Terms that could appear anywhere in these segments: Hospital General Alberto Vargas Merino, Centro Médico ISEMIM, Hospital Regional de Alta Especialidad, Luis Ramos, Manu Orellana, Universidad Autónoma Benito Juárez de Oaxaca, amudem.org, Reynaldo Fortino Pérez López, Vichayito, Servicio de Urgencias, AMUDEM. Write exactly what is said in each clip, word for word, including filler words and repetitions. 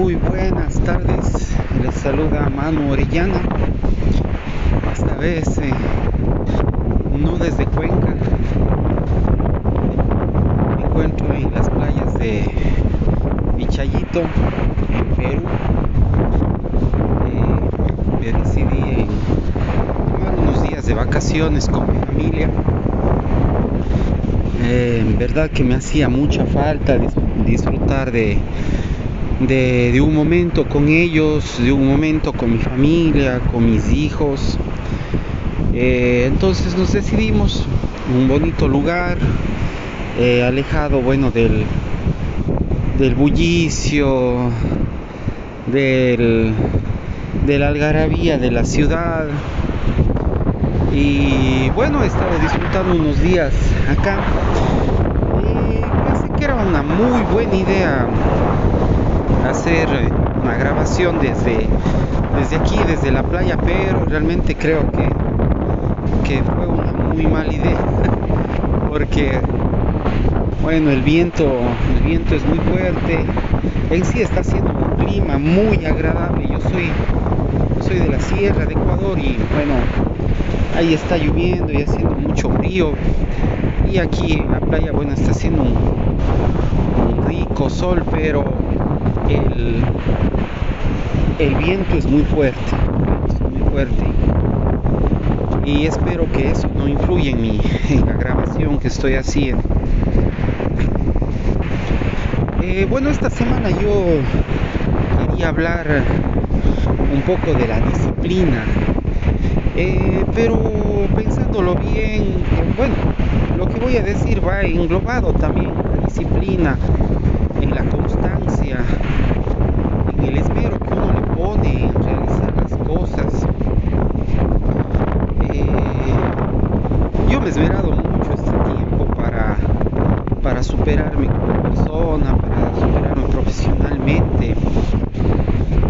Muy buenas tardes, les saluda Manu Orellana, esta vez eh, no desde Cuenca. Me encuentro en las playas de Vichayito, en Perú. Eh, me decidí tomar unos días de vacaciones con mi familia. Eh, en verdad que me hacía mucha falta disfrutar de De, de un momento con ellos, de un momento con mi familia, con mis hijos. Eh, entonces nos decidimos un bonito lugar, eh, alejado, bueno, del, del bullicio, del, de la algarabía de la ciudad. Y bueno, he estado disfrutando unos días acá. Eh, pensé que era una muy buena idea hacer una grabación desde, desde aquí, desde la playa, pero realmente creo que, que fue una muy mala idea, porque bueno, el viento el viento es muy fuerte. En sí está haciendo un clima muy agradable. Yo soy, yo soy de la sierra de Ecuador y bueno, ahí está lloviendo y haciendo mucho frío, y aquí en la playa, bueno, está haciendo un, un rico sol, pero El, el viento es muy fuerte, es muy fuerte, y espero que eso no influya en mi en la grabación que estoy haciendo. Eh, bueno, esta semana yo quería hablar un poco de la disciplina, eh, pero pensándolo bien, bueno, lo que voy a decir va englobado también en la disciplina, en la constancia, en el esmero que uno le pone en realizar las cosas. Eh, yo me he esmerado mucho este tiempo para, para superarme como persona, para superarme profesionalmente.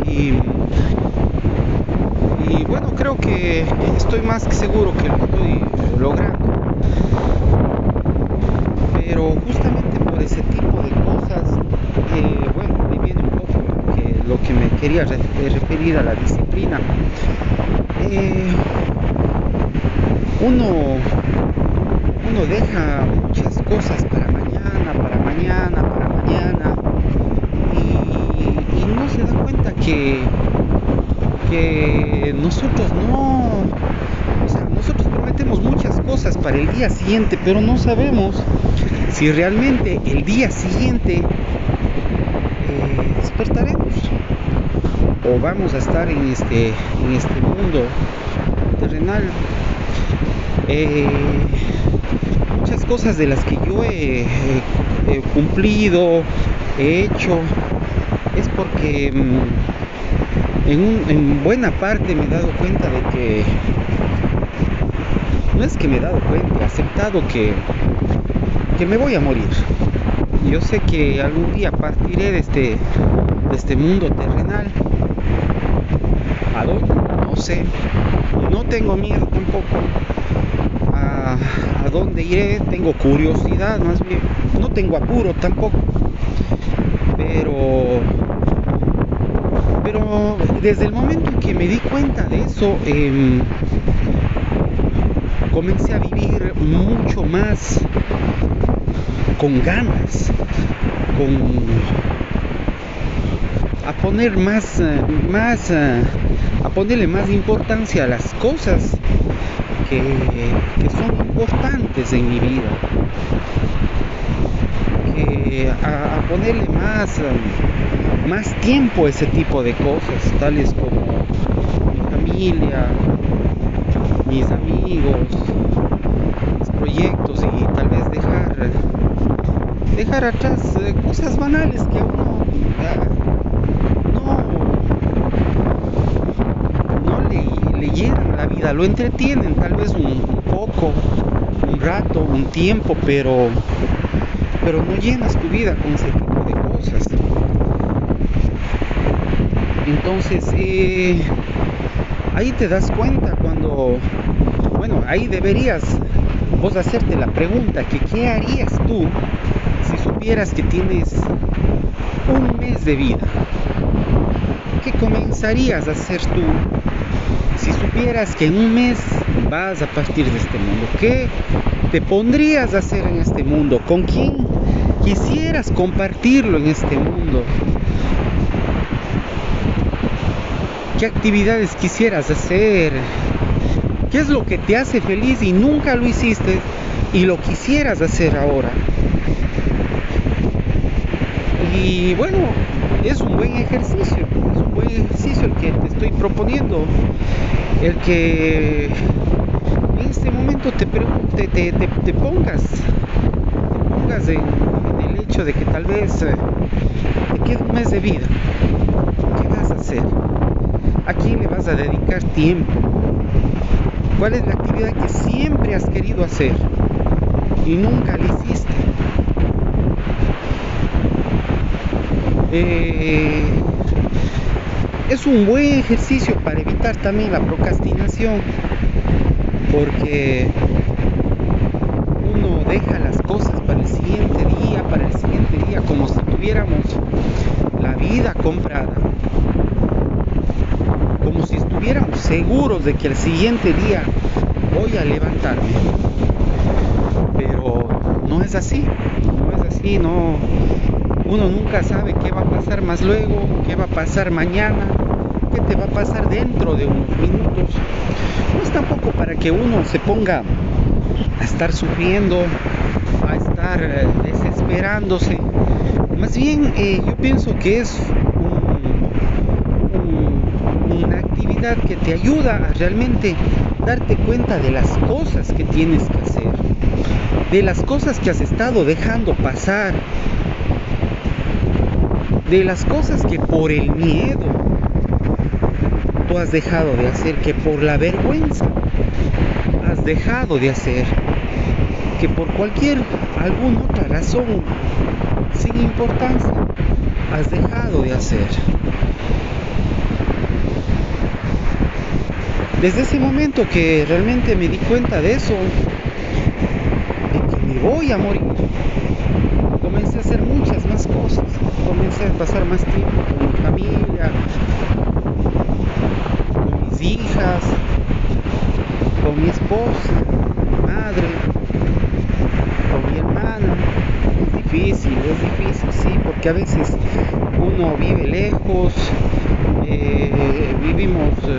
Y, y bueno, creo que estoy más que seguro que lo estoy logrando. Pero justamente por ese tipo de cosas, eh, bueno, me viene un poco lo que, lo que me quería referir a la disciplina. Eh, uno, uno deja muchas cosas para mañana, para mañana, para mañana, y, y no se da cuenta que, que nosotros no, o sea, nosotros prometemos muchas cosas para el día siguiente, pero no sabemos si realmente el día siguiente eh, despertaremos o vamos a estar en este, en este mundo terrenal. Eh, muchas cosas de las que yo he, he cumplido, he hecho, es porque mmm, en, un, en buena parte me he dado cuenta de que, no es que me he dado cuenta, he aceptado que que me voy a morir. Yo sé que algún día partiré de este, de este mundo terrenal. ¿A dónde? No sé. No tengo miedo tampoco a, a dónde iré. Tengo curiosidad más bien. No tengo apuro tampoco. Pero, pero desde el momento en que me di cuenta de eso, eh, comencé a vivir mucho más con ganas, con a poner más, más, a ponerle más importancia a las cosas que, que son importantes en mi vida, que a, a ponerle más, más tiempo a ese tipo de cosas, tales como mi familia, mis amigos, mis proyectos, y tal vez dejar dejar atrás eh, cosas banales que a uno eh, no, no le, le llenan la vida, lo entretienen tal vez un, un poco, un rato, un tiempo, pero, pero no llenas tu vida con ese tipo de cosas. Entonces eh, ahí te das cuenta cuando, bueno, ahí deberías vos hacerte la pregunta que qué harías tú si supieras que tienes un mes de vida, que comenzarías a hacer tú si supieras que en un mes vas a partir de este mundo? ¿Qué te pondrías a hacer en este mundo? ¿Con quién quisieras compartirlo en este mundo? ¿Qué actividades quisieras hacer? ¿Qué es lo que te hace feliz y nunca lo hiciste y lo quisieras hacer ahora? Y bueno, es un buen ejercicio, es un buen ejercicio el que te estoy proponiendo, el que en este momento te, te, te, te, te pongas, te pongas en, en el hecho de que tal vez eh, te quede un mes de vida. ¿Qué vas a hacer? ¿A quién le vas a dedicar tiempo? ¿Cuál es la actividad que siempre has querido hacer y nunca la hiciste? Eh, es un buen ejercicio para evitar también la procrastinación, porque uno deja las cosas para el siguiente día, para el siguiente día, como si tuviéramos la vida comprada, como si estuviéramos seguros de que el siguiente día voy a levantarme. Pero no es así, no es así, no. Uno nunca sabe qué va a pasar más luego, qué va a pasar mañana, qué te va a pasar dentro de unos minutos. No es tampoco para que uno se ponga a estar sufriendo, a estar desesperándose. Más bien, eh, yo pienso que es un, un, una actividad que te ayuda a realmente darte cuenta de las cosas que tienes que hacer, de las cosas que has estado dejando pasar, de las cosas que por el miedo tú has dejado de hacer, que por la vergüenza has dejado de hacer, que por cualquier, alguna otra razón sin importancia has dejado de hacer. Desde ese momento que realmente me di cuenta de eso, de que me voy a morir, comencé a hacer muchas más cosas, comencé a pasar más tiempo con mi familia, con mis hijas, con mi esposa, con mi madre, con mi hermana. Es difícil, es difícil, sí, porque a veces uno vive lejos, eh, vivimos eh,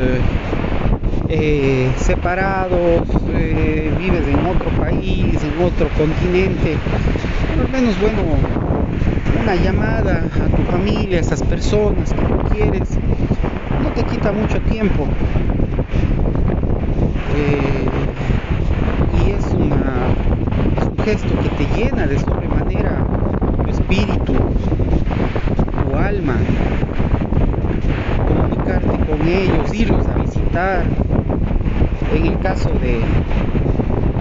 eh, separados, eh, vives en otro país, en otro continente. Al menos, bueno, una llamada a tu familia, a esas personas que tú quieres, no te quita mucho tiempo. Eh, y es, una, es un gesto que te llena de sobremanera tu espíritu, tu alma. Comunicarte con ellos, irlos a visitar. En el caso de,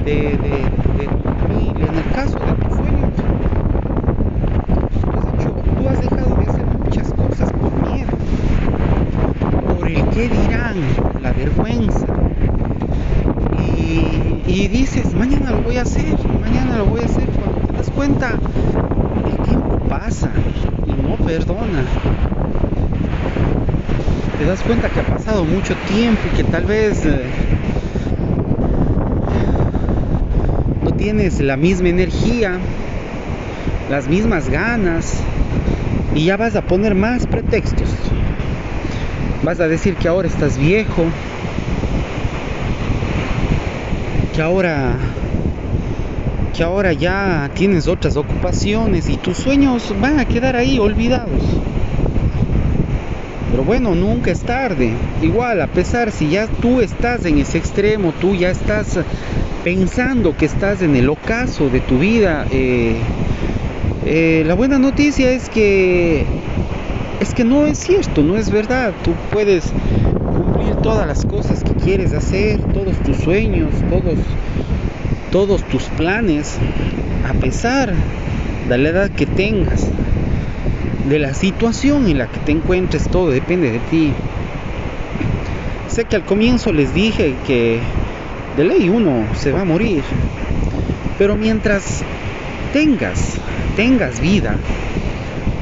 de, de, de tu familia, en el caso de tu sueño, ¿qué dirán? La vergüenza. Y, y dices, mañana lo voy a hacer, mañana lo voy a hacer. Cuando te das cuenta, el tiempo pasa y no perdona. Te das cuenta que ha pasado mucho tiempo y que tal vez eh, no tienes la misma energía, las mismas ganas, y ya vas a poner más pretextos. Vas a decir que ahora estás viejo, que ahora, que ahora ya tienes otras ocupaciones y tus sueños van a quedar ahí olvidados. Pero bueno, nunca es tarde. Igual, a pesar si ya tú estás en ese extremo, tú ya estás pensando que estás en el ocaso de tu vida, eh, eh, la buena noticia es que Es que no es cierto, no es verdad. Tú puedes cumplir todas las cosas que quieres hacer, todos tus sueños, todos, todos tus planes, a pesar de la edad que tengas, de la situación en la que te encuentres. Todo depende de ti. Sé que al comienzo les dije que de ley uno se va a morir, pero mientras tengas, tengas vida,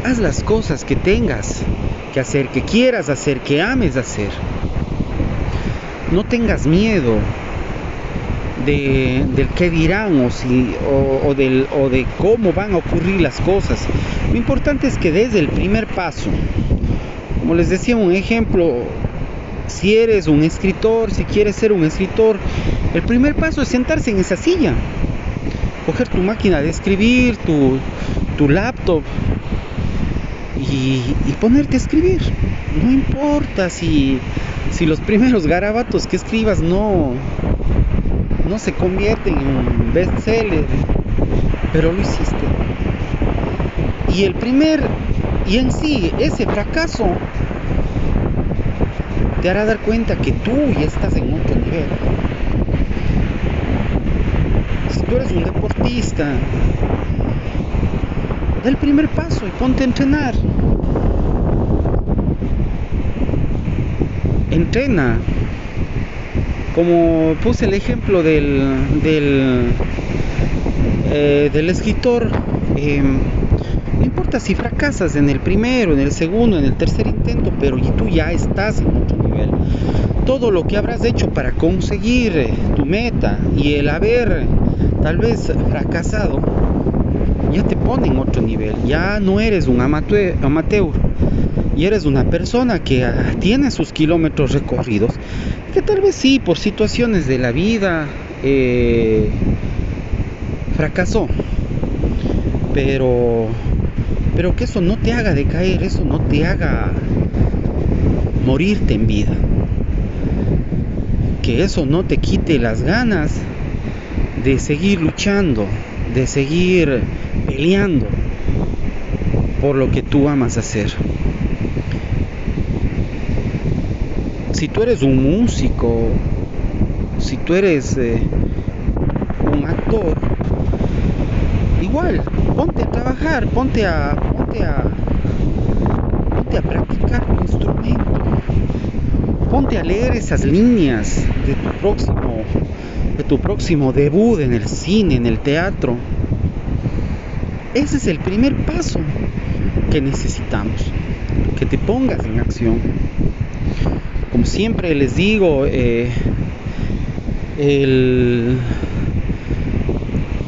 haz las cosas que tengas que hacer, que quieras hacer, que ames hacer. No tengas miedo de, del qué dirán o, si, o, o, del, o de cómo van a ocurrir las cosas. Lo importante es que desde el primer paso, como les decía, un ejemplo, si eres un escritor, si quieres ser un escritor, el primer paso es sentarse en esa silla, coger tu máquina de escribir, tu, tu laptop y, y ponerte a escribir. No importa si, si los primeros garabatos que escribas no, no se convierten en un bestseller, pero lo hiciste. Y el primer, y en sí, ese fracaso te hará dar cuenta que tú ya estás en otro nivel. Si tú eres un deportista, da el primer paso y ponte a entrenar. Entrena. Como puse el ejemplo del del, eh, del escritor, eh, no importa si fracasas en el primero, en el segundo, en el tercer intento, pero tú ya estás en otro nivel. Todo lo que habrás hecho para conseguir tu meta y el haber tal vez fracasado ya te pone en otro nivel. Ya no eres un amateur, amateur y eres una persona que tiene sus kilómetros recorridos, que tal vez sí, por situaciones de la vida, eh, fracasó, pero pero que eso no te haga decaer, eso no te haga morirte en vida, que eso no te quite las ganas de seguir luchando, de seguir peleando por lo que tú amas hacer. Si tú eres un músico, si tú eres eh, un actor, igual, ponte a trabajar, ponte a, ponte a, ponte a practicar un instrumento, ponte a leer esas líneas de tu próximo, de tu próximo debut en el cine, en el teatro. Ese es el primer paso que necesitamos, que te pongas en acción. Como siempre les digo, eh, el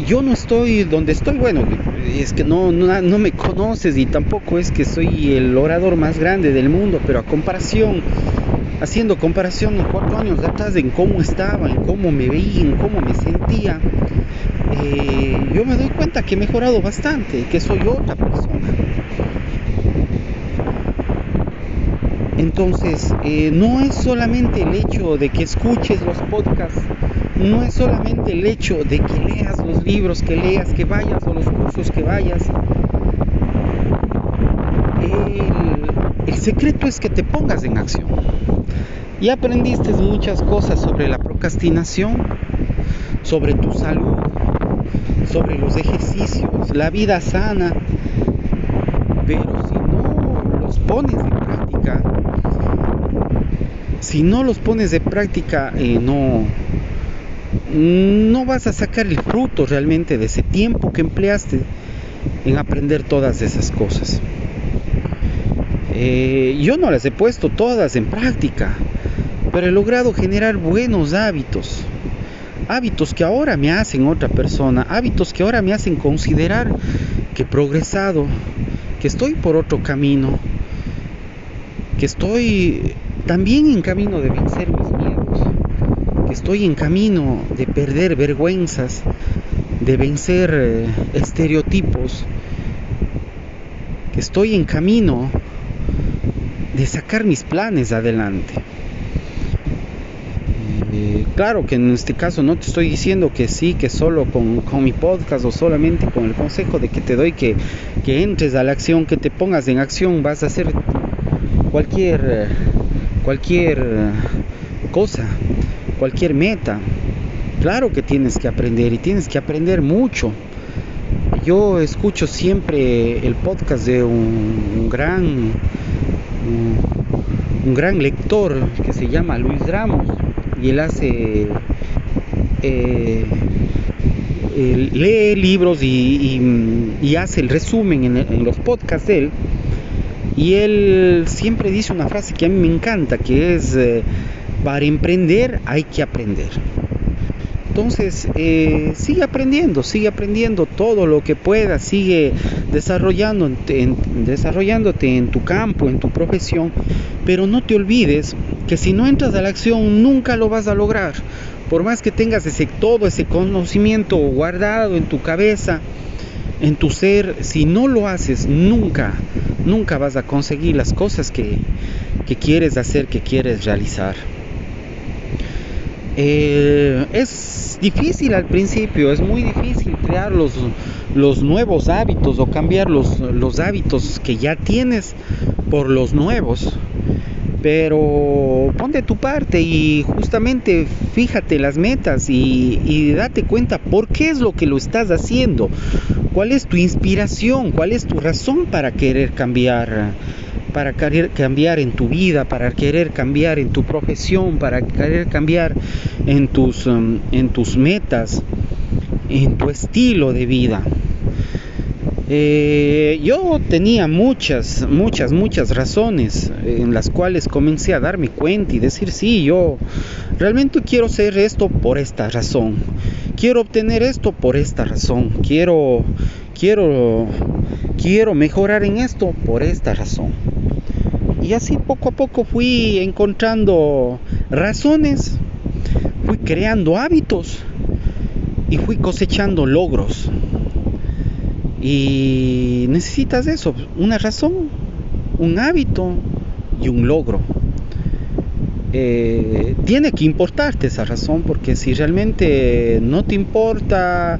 yo no estoy donde estoy, bueno, es que no, no, no me conoces y tampoco es que soy el orador más grande del mundo, pero a comparación, haciendo comparación en cuatro años de atrás, en cómo estaba, en cómo me veía, en cómo me sentía, eh, yo me doy cuenta que he mejorado bastante, que soy otra persona. Entonces, eh, no es solamente el hecho de que escuches los podcasts, no es solamente el hecho de que leas los libros que leas, que vayas a los cursos que vayas. El, el secreto es que te pongas en acción. Ya aprendiste muchas cosas sobre la procrastinación, sobre tu salud, sobre los ejercicios, la vida sana. Pero si no los pones en práctica, si no los pones de práctica, eh, no... no vas a sacar el fruto realmente de ese tiempo que empleaste en aprender todas esas cosas. Eh, yo no las he puesto todas en práctica, pero he logrado generar buenos hábitos, hábitos que ahora me hacen otra persona, hábitos que ahora me hacen considerar que he progresado, que estoy por otro camino, que estoy también en camino de vencer mis miedos, que estoy en camino de perder vergüenzas, de vencer eh, estereotipos, que estoy en camino de sacar mis planes adelante. Eh, claro que en este caso no te estoy diciendo que sí, que solo con, con mi podcast o solamente con el consejo de que te doy que, que entres a la acción, que te pongas en acción, vas a hacer cualquier, cualquier cosa, cualquier meta. Claro que tienes que aprender y tienes que aprender mucho. Yo escucho siempre el podcast de un, un gran un, un gran lector que se llama Luis Ramos, y él hace eh, él lee libros y, y, y hace el resumen en, en los podcasts de él, y él siempre dice una frase que a mí me encanta, que es eh, para emprender hay que aprender. Entonces, eh, sigue aprendiendo, sigue aprendiendo todo lo que puedas, sigue desarrollando, en, desarrollándote en tu campo, en tu profesión, pero no te olvides que si no entras a la acción nunca lo vas a lograr. Por más que tengas ese, todo ese conocimiento guardado en tu cabeza, en tu ser, si no lo haces, nunca, nunca vas a conseguir las cosas que, que quieres hacer, que quieres realizar. Eh, es difícil al principio, es muy difícil crear los, los nuevos hábitos o cambiar los, los hábitos que ya tienes por los nuevos, pero pon de tu parte y justamente fíjate las metas y, y date cuenta por qué es lo que lo estás haciendo, cuál es tu inspiración, cuál es tu razón para querer cambiar. Para querer cambiar en tu vida, para querer cambiar en tu profesión, para querer cambiar en tus, en tus metas, en tu estilo de vida. Eh, yo tenía muchas, muchas, muchas razones en las cuales comencé a darme cuenta y decir, sí, yo realmente quiero hacer esto por esta razón, quiero obtener esto por esta razón, quiero, quiero, quiero mejorar en esto por esta razón. Y así poco a poco fui encontrando razones, fui creando hábitos y fui cosechando logros. Y necesitas eso, una razón, un hábito y un logro. Eh, tiene que importarte esa razón, porque si realmente no te importa,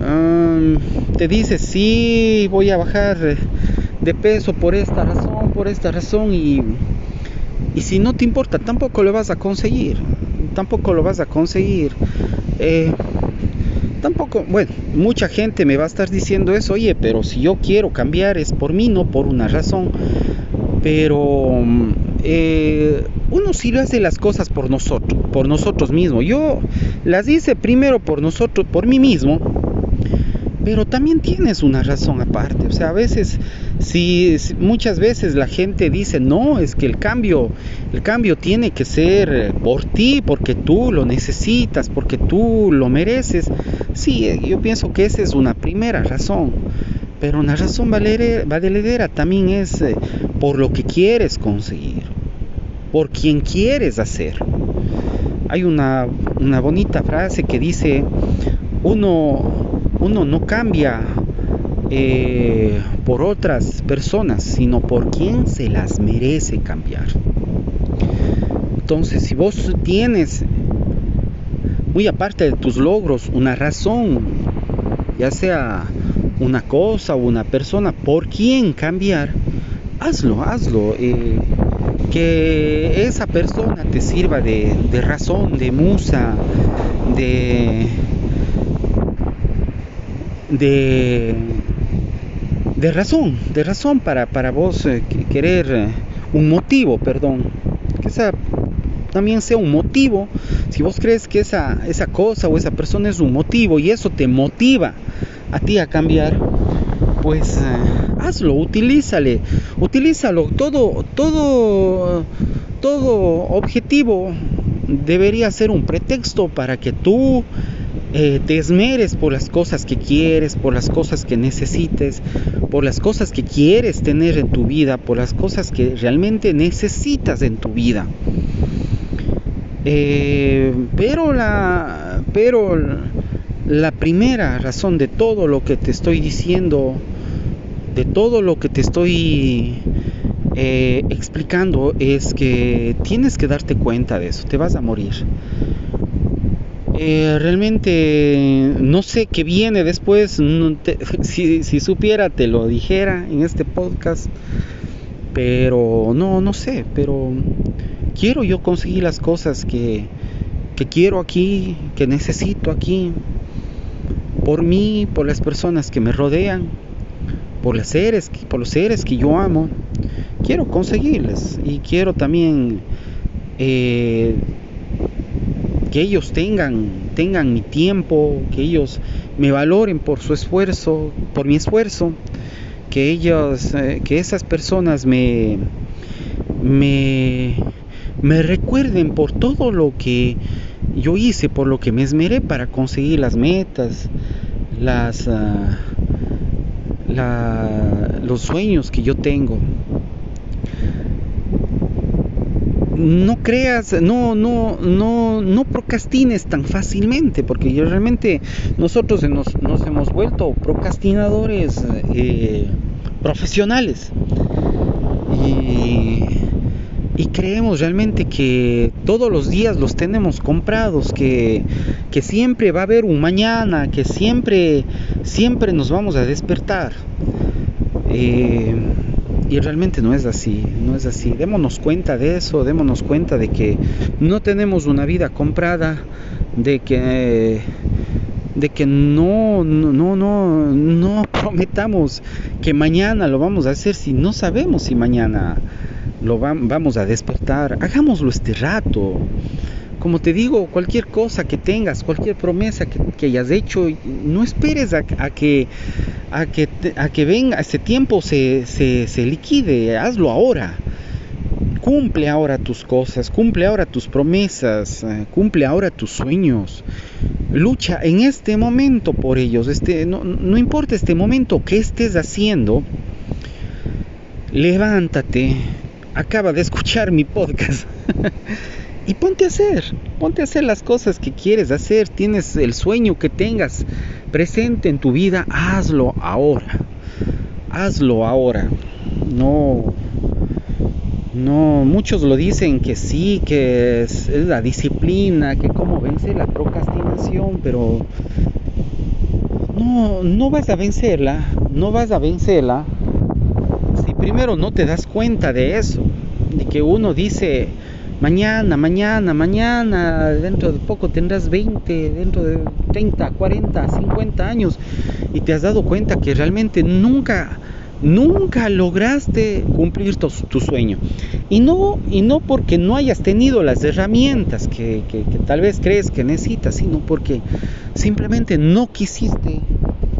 um, te dices, sí, voy a bajar de peso por esta razón, por esta razón, y, y si no te importa, tampoco lo vas a conseguir, tampoco lo vas a conseguir. Eh, Tampoco, bueno, mucha gente me va a estar diciendo eso, oye, pero si yo quiero cambiar es por mí, no por una razón. Pero eh, uno sí lo hace las cosas por nosotros, por nosotros mismos. Yo las hice primero por nosotros, por mí mismo, pero también tienes una razón aparte. O sea, a veces, si muchas veces la gente dice, no, es que el cambio, el cambio tiene que ser por ti, porque tú lo necesitas, porque tú lo mereces. Sí, yo pienso que esa es una primera razón, pero una razón valedera también es por lo que quieres conseguir, por quien quieres hacer. Hay una, una bonita frase que dice, uno, uno no cambia eh, por otras personas, sino por quien se las merece cambiar. Entonces, si vos tienes, muy aparte de tus logros, una razón, ya sea una cosa o una persona por quien cambiar, hazlo, hazlo. Eh, que esa persona te sirva de, de razón, de musa, de, de, de razón, de razón para, para vos eh, querer, eh, un motivo, perdón, que esa también sea un motivo. Si vos crees que esa, esa cosa o esa persona es un motivo y eso te motiva a ti a cambiar, pues eh, hazlo, utilízale, utilízalo. Todo, todo, todo objetivo debería ser un pretexto para que tú eh, te esmeres por las cosas que quieres, por las cosas que necesites, por las cosas que quieres tener en tu vida, por las cosas que realmente necesitas en tu vida. Eh, pero la pero la primera razón de todo lo que te estoy diciendo, de todo lo que te estoy eh, explicando, es que tienes que darte cuenta de eso. Te vas a morir. Eh, realmente no sé qué viene después. No te, si, si supiera te lo dijera en este podcast, pero no, no sé, pero quiero yo conseguir las cosas que, que quiero aquí, que necesito aquí, por mí, por las personas que me rodean, por los seres, por los seres que yo amo. Quiero conseguirles y quiero también eh, que ellos tengan, tengan mi tiempo, que ellos me valoren por su esfuerzo, por mi esfuerzo, que ellos, eh, que esas personas me, me, me recuerden por todo lo que yo hice, por lo que me esmeré para conseguir las metas, las, uh, la, los sueños que yo tengo. No creas, no, no, no, no procrastines tan fácilmente, porque yo realmente nosotros nos, nos hemos vuelto procrastinadores eh, profesionales y, y creemos realmente que todos los días los tenemos comprados, que, que siempre va a haber un mañana, que siempre, siempre nos vamos a despertar. Eh, Y realmente no es así, no es así. Démonos cuenta de eso, démonos cuenta de que no tenemos una vida comprada, de que, de que no, no, no, no prometamos que mañana lo vamos a hacer si no sabemos si mañana lo va, vamos a despertar. Hagámoslo este rato. Como te digo, cualquier cosa que tengas, cualquier promesa que, que hayas hecho, no esperes a, a que a que a que venga ese tiempo, se, se, se liquide. Hazlo ahora. Cumple ahora tus cosas, cumple ahora tus promesas, cumple ahora tus sueños. Lucha en este momento por ellos. Este, no, no importa este momento que estés haciendo. Levántate. Acaba de escuchar mi podcast. Y ponte a hacer, ponte a hacer las cosas que quieres hacer. Tienes el sueño que tengas presente en tu vida, hazlo ahora, hazlo ahora. No, no, muchos lo dicen que sí, que es, es la disciplina, que cómo vencer la procrastinación, pero no, no vas a vencerla, no vas a vencerla si primero no te das cuenta de eso, de que uno dice... Mañana, mañana, mañana, dentro de poco tendrás veinte, dentro de treinta, cuarenta, cincuenta años, y te has dado cuenta que realmente nunca, nunca lograste cumplir tu, tu sueño. Y no, y no porque no hayas tenido las herramientas que, que, que tal vez crees que necesitas, sino porque simplemente no quisiste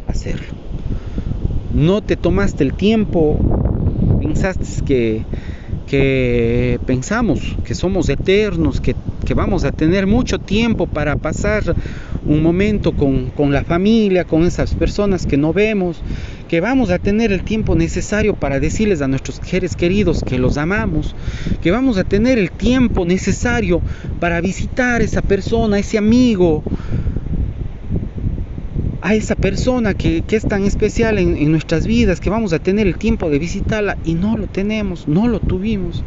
hacerlo. No te tomaste el tiempo, pensaste que... que pensamos que somos eternos, que, que vamos a tener mucho tiempo para pasar un momento con, con la familia, con esas personas que no vemos, que vamos a tener el tiempo necesario para decirles a nuestros seres queridos que los amamos, que vamos a tener el tiempo necesario para visitar a esa persona, a ese amigo, a esa persona que, que es tan especial en, en nuestras vidas, que vamos a tener el tiempo de visitarla y no lo tenemos, no lo tuvimos.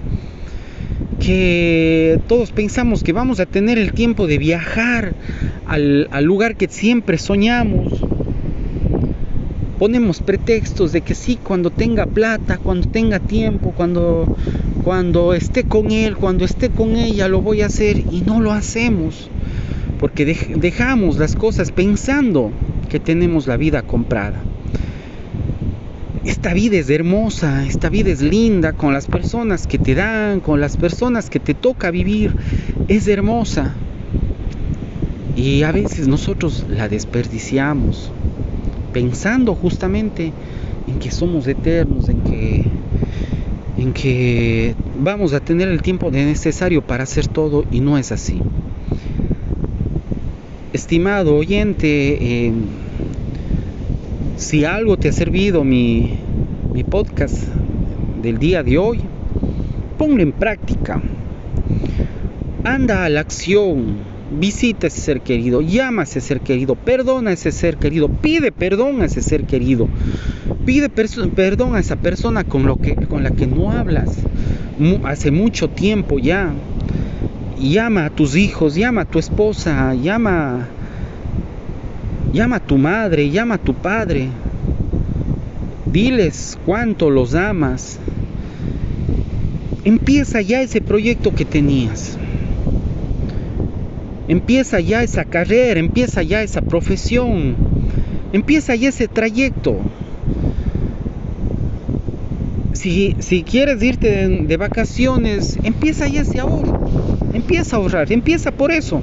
Que todos pensamos que vamos a tener el tiempo de viajar al, al lugar que siempre soñamos. Ponemos pretextos de que sí, cuando tenga plata, cuando tenga tiempo, cuando, cuando esté con él, cuando esté con ella lo voy a hacer, y no lo hacemos porque dej, dejamos las cosas pensando que tenemos la vida comprada. Esta vida es hermosa, esta vida es linda, con las personas que te dan, con las personas que te toca vivir, es hermosa. Y a veces nosotros la desperdiciamos, pensando justamente en que somos eternos, en que, en que vamos a tener el tiempo necesario para hacer todo, y no es así. Estimado oyente, eh, si algo te ha servido mi, mi podcast del día de hoy, ponlo en práctica. Anda a la acción, visita a ese ser querido, llama a ese ser querido, perdona a ese ser querido, pide perdón a ese ser querido, pide perso- perdón a esa persona con, lo que, con la que no hablas mu- hace mucho tiempo ya. Llama a tus hijos, llama a tu esposa, llama, llama a tu madre, llama a tu padre. Diles cuánto los amas. Empieza ya ese proyecto que tenías. Empieza ya esa carrera, empieza ya esa profesión. Empieza ya ese trayecto. Si, si quieres irte de, de vacaciones, empieza ya ese ahorro. Empieza a ahorrar, empieza por eso.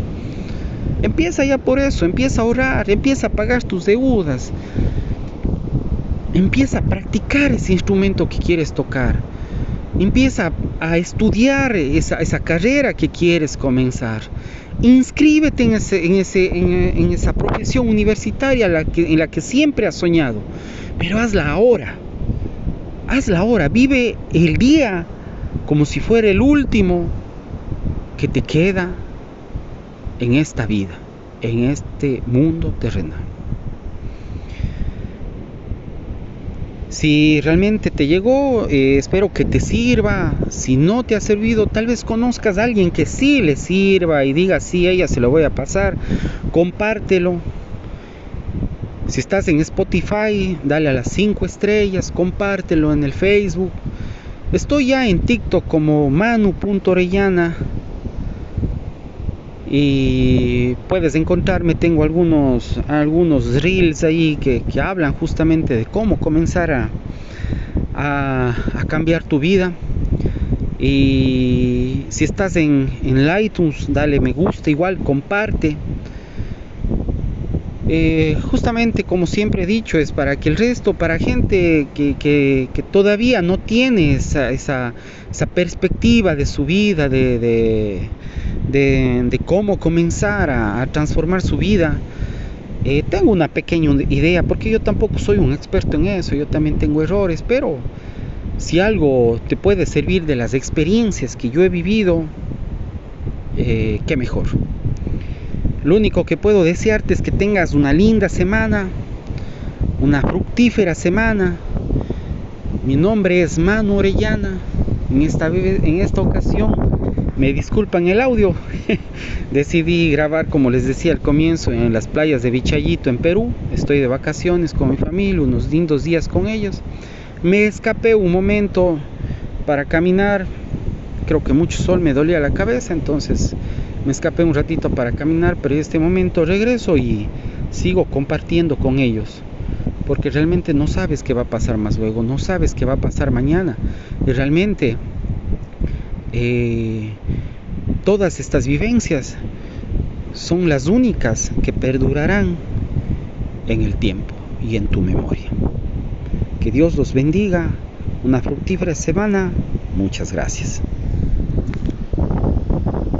Empieza ya por eso, empieza a ahorrar, empieza a pagar tus deudas. Empieza a practicar ese instrumento que quieres tocar. Empieza a estudiar esa, esa carrera que quieres comenzar. Inscríbete en, ese, en, ese, en, en esa profesión universitaria la que, en la que siempre has soñado. Pero hazla ahora. Hazla ahora. Vive el día como si fuera el último que te queda en esta vida, en este mundo terrenal. Si realmente te llegó, eh, espero que te sirva. Si no te ha servido, tal vez conozcas a alguien que sí le sirva y diga, sí, a ella se lo voy a pasar. Compártelo. Si estás en Spotify, dale a las cinco estrellas, compártelo en el Facebook. Estoy ya en TikTok como Manu punto Orellana. Y puedes encontrarme, tengo algunos, algunos reels ahí que, que hablan justamente de cómo comenzar a, a, a cambiar tu vida. Y si estás en, en iTunes, dale me gusta, igual comparte. Eh, justamente como siempre he dicho, es para que el resto, para gente que, que, que todavía no tiene esa, esa, esa perspectiva de su vida, de, de, de, de cómo comenzar a, a transformar su vida. Eh, tengo una pequeña idea, porque yo tampoco soy un experto en eso, yo también tengo errores, pero si algo te puede servir de las experiencias que yo he vivido, eh, qué mejor. Lo único que puedo desearte es que tengas una linda semana, una fructífera semana. Mi nombre es Manu Orellana. En esta, en esta ocasión, me disculpan el audio. Decidí grabar, como les decía al comienzo, en las playas de Vichayito, en Perú. Estoy de vacaciones con mi familia, unos lindos días con ellos. Me escapé un momento para caminar. Creo que mucho sol, me dolía la cabeza, entonces me escapé un ratito para caminar, pero en este momento regreso y sigo compartiendo con ellos, porque realmente no sabes qué va a pasar más luego, no sabes qué va a pasar mañana. Y realmente eh, todas estas vivencias son las únicas que perdurarán en el tiempo y en tu memoria. Que Dios los bendiga, una fructífera semana, muchas gracias.